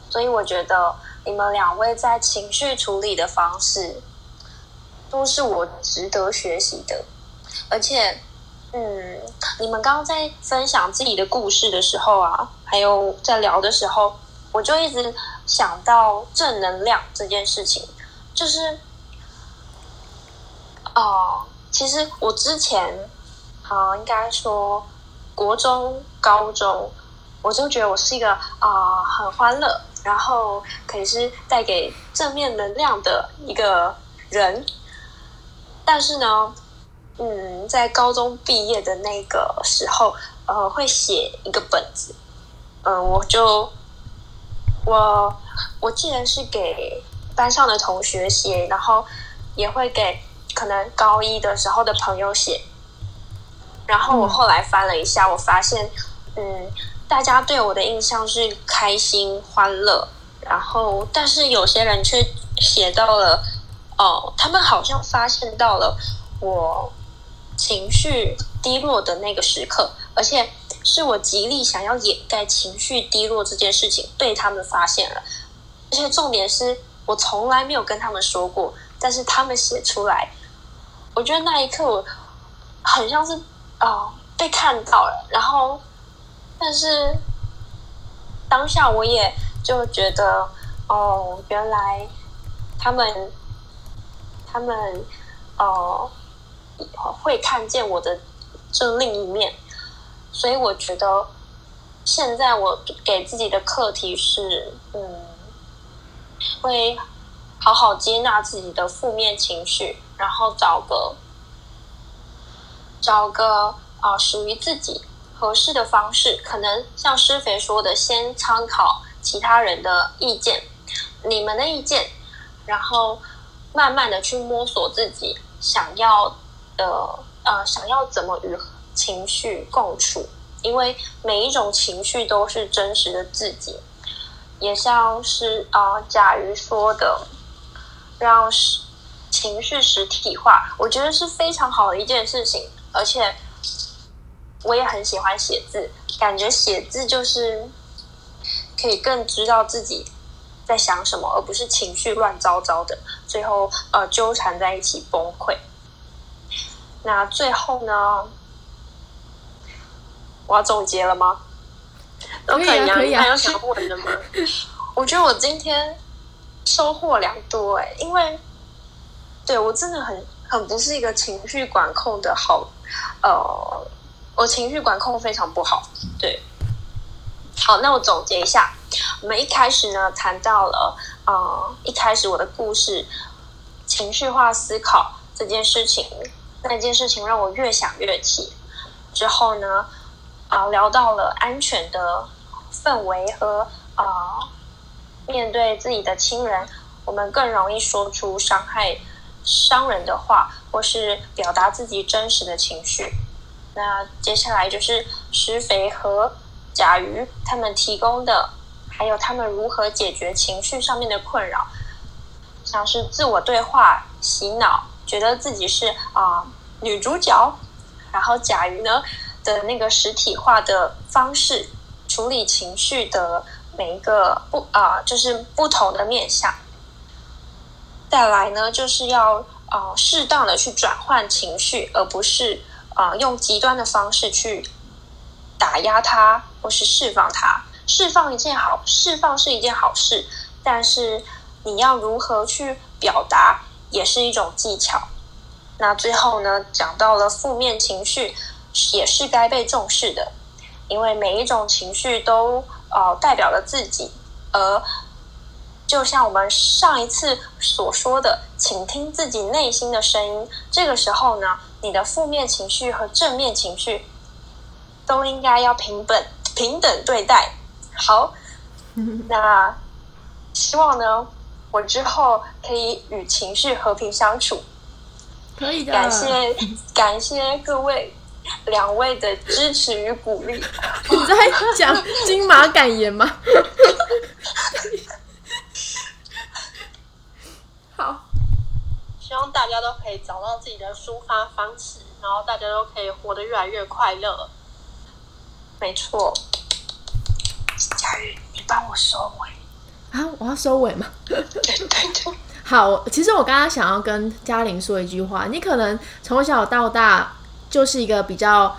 所以我觉得你们两位在情绪处理的方式都是我值得学习的。而且嗯，你们刚刚在分享自己的故事的时候啊，还有在聊的时候，我就一直想到正能量这件事情。就是呃，其实我之前啊、呃，应该说国中高中，我就觉得我是一个啊、呃、很欢乐，然后可以是带给正面能量的一个人。但是呢嗯，在高中毕业的那个时候，呃，会写一个本子，嗯、呃，我就我我记得是给班上的同学写，然后也会给可能高一的时候的朋友写。然后我后来翻了一下，我发现，嗯，大家对我的印象是开心、欢乐，然后但是有些人却写到了，哦、呃，他们好像发现到了我情绪低落的那个时刻，而且是我极力想要掩盖情绪低落这件事情被他们发现了。而且重点是我从来没有跟他们说过，但是他们写出来，我觉得那一刻我很像是、呃、被看到了。然后但是当下我也就觉得哦，原来他们他们哦、呃会看见我的这另一面。所以我觉得现在我给自己的课题是嗯，会好好接纳自己的负面情绪，然后找个找个啊、呃、属于自己合适的方式。可能像施肥说的，先参考其他人的意见，你们的意见，然后慢慢的去摸索自己想要呃呃，想要怎么与情绪共处，因为每一种情绪都是真实的自己。也像是呃，假如说的，让情绪实体化，我觉得是非常好的一件事情。而且我也很喜欢写字，感觉写字就是可以更知道自己在想什么，而不是情绪乱糟糟的，最后呃纠缠在一起崩溃。那最后呢，我要总结了吗？都可以啊，可以啊，还有想问的吗？我觉得我今天收获良多哎、欸，因为对我真的很很不是一个情绪管控的好，呃，我情绪管控非常不好。对，好，那我总结一下，我们一开始呢谈到了。呃，一开始我的故事情绪化思考这件事情，那件事情让我越想越气。之后呢，啊、呃，聊到了安全的氛围和啊、呃，面对自己的亲人，我们更容易说出伤害伤人的话，或是表达自己真实的情绪。那接下来就是施肥和甲鱼他们提供的。还有他们如何解决情绪上面的困扰，像是自我对话、洗脑，觉得自己是啊、呃、女主角。然后甲鱼呢的那个实体化的方式，处理情绪的每一个不啊、呃、就是不同的面向。再来呢，就是要呃、适当的去转换情绪，而不是、呃、用极端的方式去打压它或是释放它。释放一件好，释放是一件好事，但是你要如何去表达也是一种技巧。那最后呢，讲到了负面情绪也是该被重视的，因为每一种情绪都、呃、代表了自己，而就像我们上一次所说的，倾听自己内心的声音，这个时候呢，你的负面情绪和正面情绪都应该要平等平等对待。好，那希望呢，我之后可以与情绪和平相处。可以的。感谢感谢各位两位的支持与鼓励。你在讲金马感言吗？好，希望大家都可以找到自己的抒发方式，然后大家都可以活得越来越快乐。没错。佳玉，你帮我收尾啊！我要收尾吗？对对对。好，其实我刚刚想要跟嘉玲说一句话，你可能从小到大就是一个比较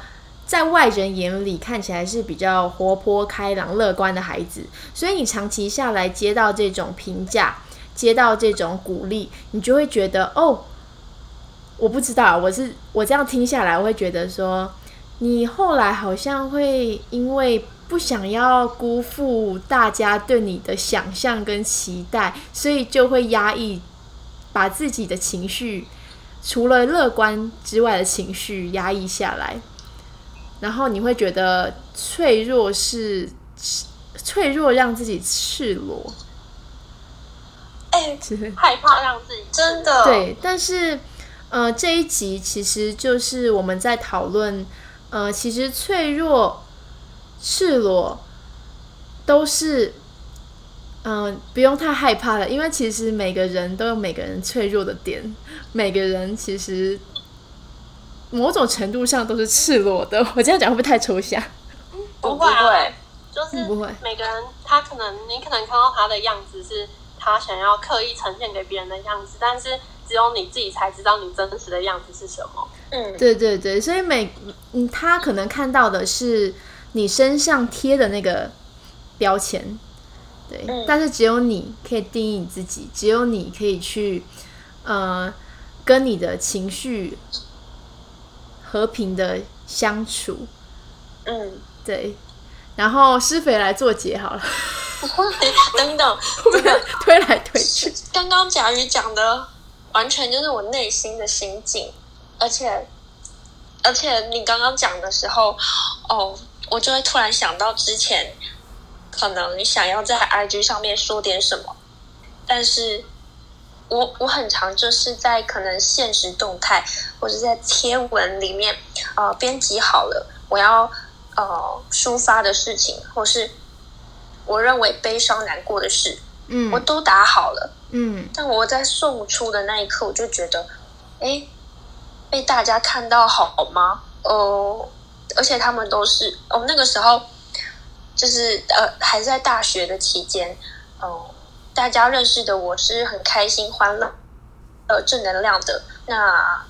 在外人眼里看起来是比较活泼开朗乐观的孩子，所以你长期下来接到这种评价，接到这种鼓励，你就会觉得哦，我不知道，我是我这样听下来，我会觉得说，你后来好像会因为不想要辜负大家对你的想象跟期待，所以就会压抑，把自己的情绪除了乐观之外的情绪压抑下来，然后你会觉得脆弱是脆弱，让自己赤裸，哎、欸，害怕让自己真的对。但是，呃，这一集其实就是我们在讨论，呃，其实脆弱、赤裸都是，嗯、呃，不用太害怕了，因为其实每个人都有每个人脆弱的点，每个人其实某种程度上都是赤裸的。我这样讲会不会太抽象？不会、啊，就是每个人他可能你可能看到他的样子是他想要刻意呈现给别人的样子，但是只有你自己才知道你真实的样子是什么。嗯，对对对，所以每嗯他可能看到的是你身上贴的那个标签，对、嗯，但是只有你可以定义你自己，只有你可以去，呃，跟你的情绪和平的相处，嗯，对。然后施肥来做结好了。等等，这个推来推去。刚刚甲鱼讲的完全就是我内心的心境，而且而且你刚刚讲的时候，哦。我就会突然想到之前可能想要在 I G 上面说点什么，但是我我很常就是在可能限时动态或者在贴文里面呃编辑好了我要呃抒发的事情，或是我认为悲伤难过的事，嗯，我都打好了，嗯，但我在送出的那一刻我就觉得，哎，被大家看到好吗？呃而且他们都是哦，那个时候就是呃还在大学的期间，哦、呃，大家认识的我是很开心、欢乐、呃正能量的。那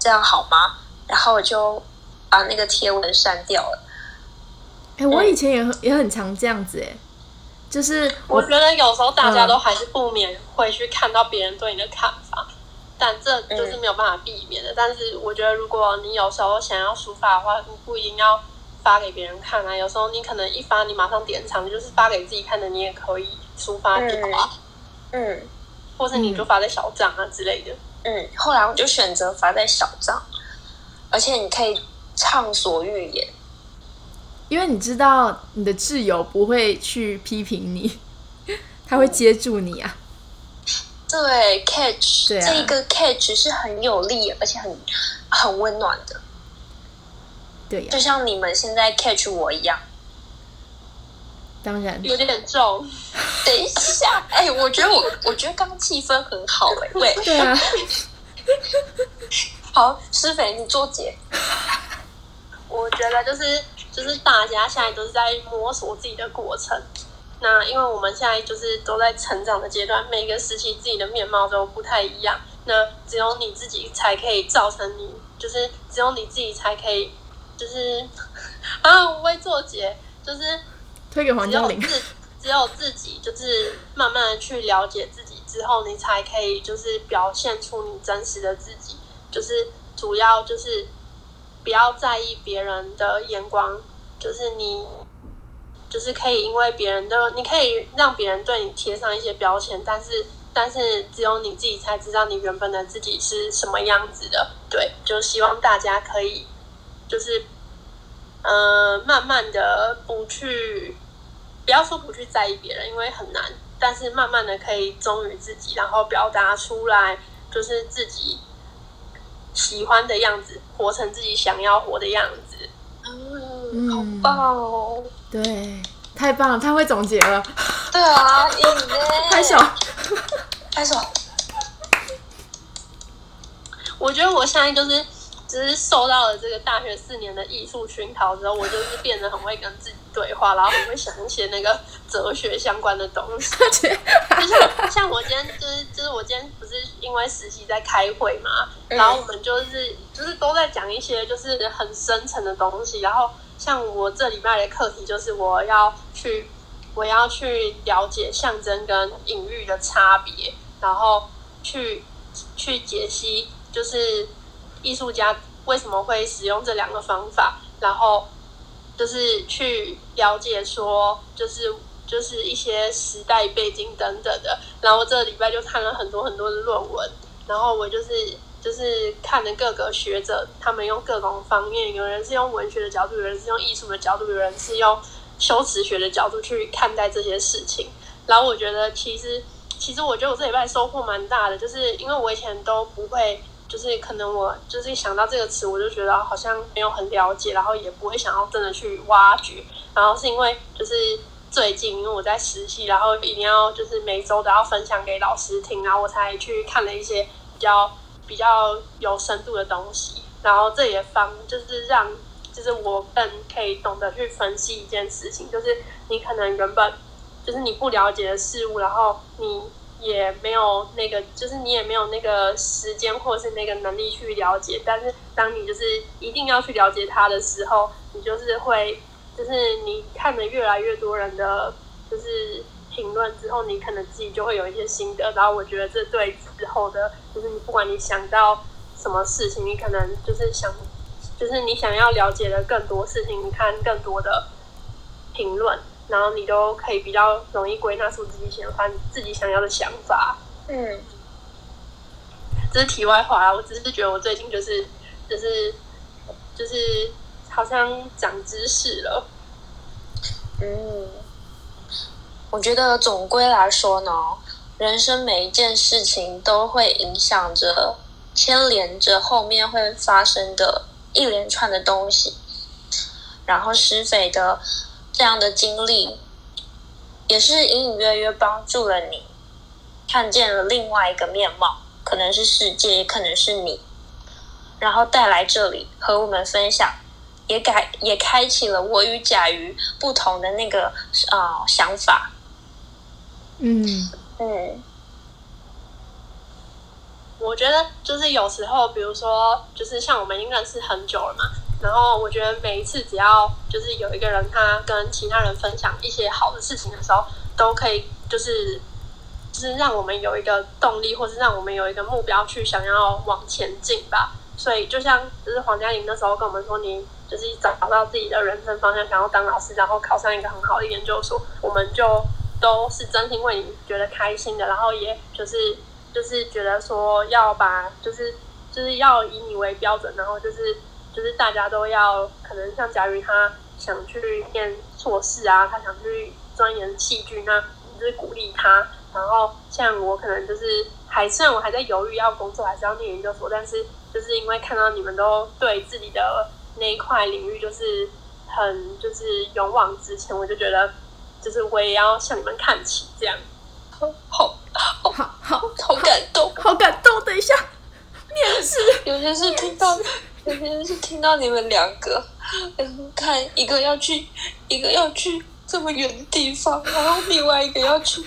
这样好吗？然后我就把那个贴文删掉了。哎、欸，我以前也很、嗯、也很常这样子哎，就是我, 我觉得有时候大家都还是不免会去看到别人对你的看法。但这就是没有办法避免的、嗯、但是我觉得如果你有时候想要抒发的话，不一定要发给别人看啊，有时候你可能一发你马上点藏，就是发给自己看的，你也可以抒发掉啊， 嗯, 嗯或是你就发在小账啊之类的。嗯，后来我就选择发在小账，而且你可以畅所欲言，因为你知道你的挚友不会去批评你，他会接住你啊、嗯对 catch 对、啊、这一个 catch 是很有力而且很很温暖的，对、啊、就像你们现在 catch 我一样。当然有点重，等一下，哎、欸，我觉得我我觉得刚气氛很好哎、欸，喂，对啊，好，施肥你做结。我觉得就是就是大家现在都是在摸索自己的过程。那因为我们现在就是都在成长的阶段，每个时期自己的面貌都不太一样，那只有你自己才可以造成你，就是只有你自己才可以，就是啊无谓作结，就是推给黄嘉玲，只有自己就是慢慢的去了解自己之后，你才可以就是表现出你真实的自己，就是主要就是不要在意别人的眼光，就是你就是可以因为别人的，你可以让别人对你贴上一些标签，但是但是只有你自己才知道你原本的自己是什么样子的。对，就希望大家可以就是呃慢慢的不去，不要说不去在意别人，因为很难，但是慢慢的可以忠于自己，然后表达出来就是自己喜欢的样子，活成自己想要活的样子。嗯，好棒哦！对，太棒了，太会总结了。对啊，赢耶！拍手，拍手。我觉得我现在就是，就是受到了这个大学四年的艺术熏陶之后，我就是变得很会跟自己对话，然后很会想一些那个哲学相关的东西。就像像我今天就是就是我今天不是因为实习在开会嘛，然后我们就是就是都在讲一些就是很深层的东西。然后像我这礼拜的课题就是我要去我要去了解象征跟隐喻的差别，然后去去解析就是艺术家为什么会使用这两个方法，然后。就是去了解说，就是就是一些时代背景等等的。然后这个礼拜就看了很多很多的论文，然后我就是就是看了各个学者，他们用各种方面，有人是用文学的角度，有人是用艺术的角度，有人是用修辞学的角度去看待这些事情。然后我觉得其实其实我觉得我这礼拜收获蛮大的，就是因为我以前都不会。就是可能我就是想到这个词，我就觉得好像没有很了解，然后也不会想要真的去挖掘。然后是因为就是最近因为我在实习，然后一定要就是每周都要分享给老师听，然后我才去看了一些比较比较有深度的东西。然后这也方就是让就是我更可以懂得去分析一件事情，就是你可能原本就是你不了解的事物，然后你。也没有那个，就是你也没有那个时间或是那个能力去了解，但是当你就是一定要去了解它的时候，你就是会，就是你看了越来越多人的就是评论之后，你可能自己就会有一些心得。然后我觉得这对之后的，就是你不管你想到什么事情，你可能就是想，就是你想要了解的更多事情，你看更多的评论。然后你都可以比较容易归纳出自己想法、自己想要的想法。嗯，这是题外话啊。我只是觉得我最近就是、就是、就是好像长知识了。嗯，我觉得总归来说呢，人生每一件事情都会影响着、牵连着后面会发生的一连串的东西。然后施肥的。这样的经历也是隐隐约约帮助了你看见了另外一个面貌，可能是世界，也可能是你，然后带来这里和我们分享，也改也开启了我与甲鱼不同的那个、呃、想法。嗯嗯，我觉得就是有时候比如说就是像我们已经认识很久了嘛，然后我觉得每一次只要就是有一个人他跟其他人分享一些好的事情的时候，都可以就是就是让我们有一个动力，或是让我们有一个目标去想要往前进吧。所以就像就是黄嘉玲那时候跟我们说，你就是找到自己的人生方向，想要当老师，然后考上一个很好的研究所，我们就都是真心为你觉得开心的，然后也就是就是觉得说要把就是就是要以你为标准，然后就是。就是大家都要，可能像甲鱼他想去念硕士啊，他想去钻研戏剧，那就是鼓励他。然后像我可能就是还虽然我还在犹豫要工作还是要念研究所，但是就是因为看到你们都对自己的那一块领域就是很就是勇往直前，我就觉得就是我也要向你们看齐，这样。好好好好好，好感动，好感动！等一下，面试，有些是听到。有些人是听到你们两个，看一个要去，一个要去这么远的地方，然后另外一个要去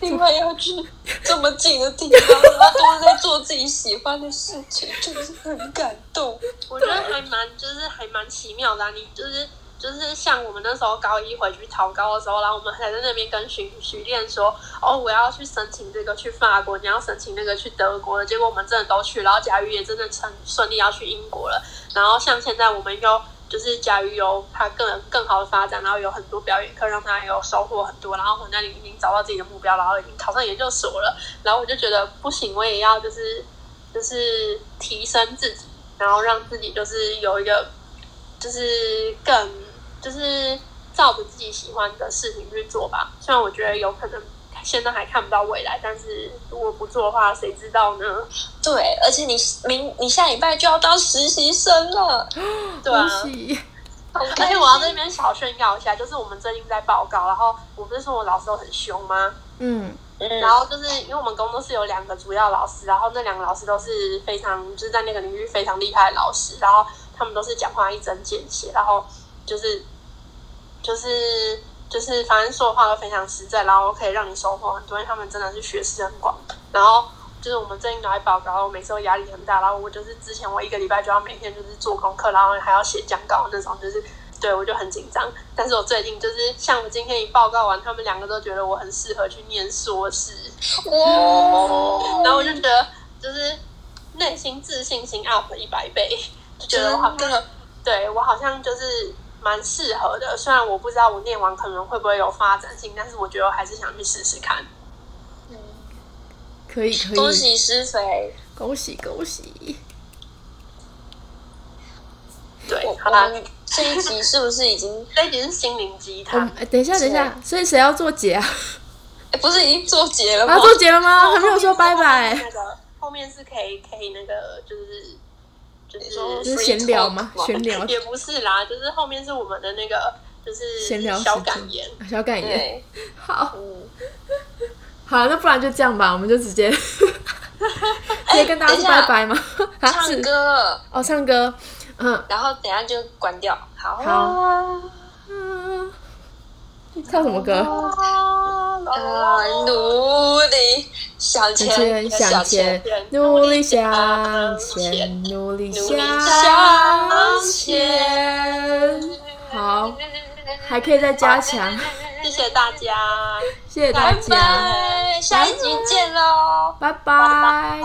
你们要去这么近的地方，然后都是在做自己喜欢的事情，就是很感动。我觉得还蛮，就是还蛮奇妙的、啊。你就是就是像我们那时候高一回去逃高的时候，然后我们还在那边跟徐徐练说，哦，我要去申请这个去法国，你要申请那个去德国了。结果我们真的都去，然后甲鱼也真的很顺利要去英国了。然后像现在我们又。就是甲鱼有他更更好的发展，然后有很多表演课让他有收获很多，然后我那里已经找到自己的目标，然后已经考上研究所了，然后我就觉得不行，我也要就是就是提升自己，然后让自己就是有一个就是更就是照着自己喜欢的事情去做吧。虽然我觉得有可能现在还看不到未来，但是如果不做的话，谁知道呢？对，而且你明你下礼拜就要当实习生了，对啊。而且我要在那边小炫耀一下，就是我们最近在报告，然后我不是说我老师都很凶吗？嗯。嗯、然后就是因为我们工作室有两个主要老师，然后那两个老师都是非常就是在那个领域非常厉害的老师，然后他们都是讲话一针见血，然后就是就是。就是反正说的话都非常实在，然后可以让你收获很多，因为他们真的是学识很广。然后就是我们最近都在报告，我每次都压力很大，然后我就是之前我一个礼拜就要每天就是做功课，然后还要写讲稿那种，就是对我就很紧张。但是我最近就是像我今天一报告完，他们两个都觉得我很适合去念硕士，哦，然后我就觉得就是内心自信心 up 一百倍，就觉得我好像对我好像就是。蛮适合的，虽然我不知道我念完可能会不会有发展性，但是我觉得我还是想去试试看。嗯，可以可以。恭喜施肥，恭喜恭喜。对，我好啦，这一集是不是已经？这一集是心灵鸡汤。等一下，等一下，所以谁要做结啊？不是已经做结了吗？啊，做结了吗？还没有说拜拜。那个后面是可以可以那个就是。就是闲聊吗？闲聊也不是啦，就是后面是我们的那个，就是小感言，小感言。好，嗯、好，那不然就这样吧，我们就直接直接跟大家说拜拜吗？唱歌哦，唱歌，嗯，然后等一下就关掉。好，好，嗯，唱什么歌？啊，努力。向前，向前，努力向前，努力向前。好，还可以再加强。谢谢大家，谢谢大家，拜拜，下一集见喽，拜拜。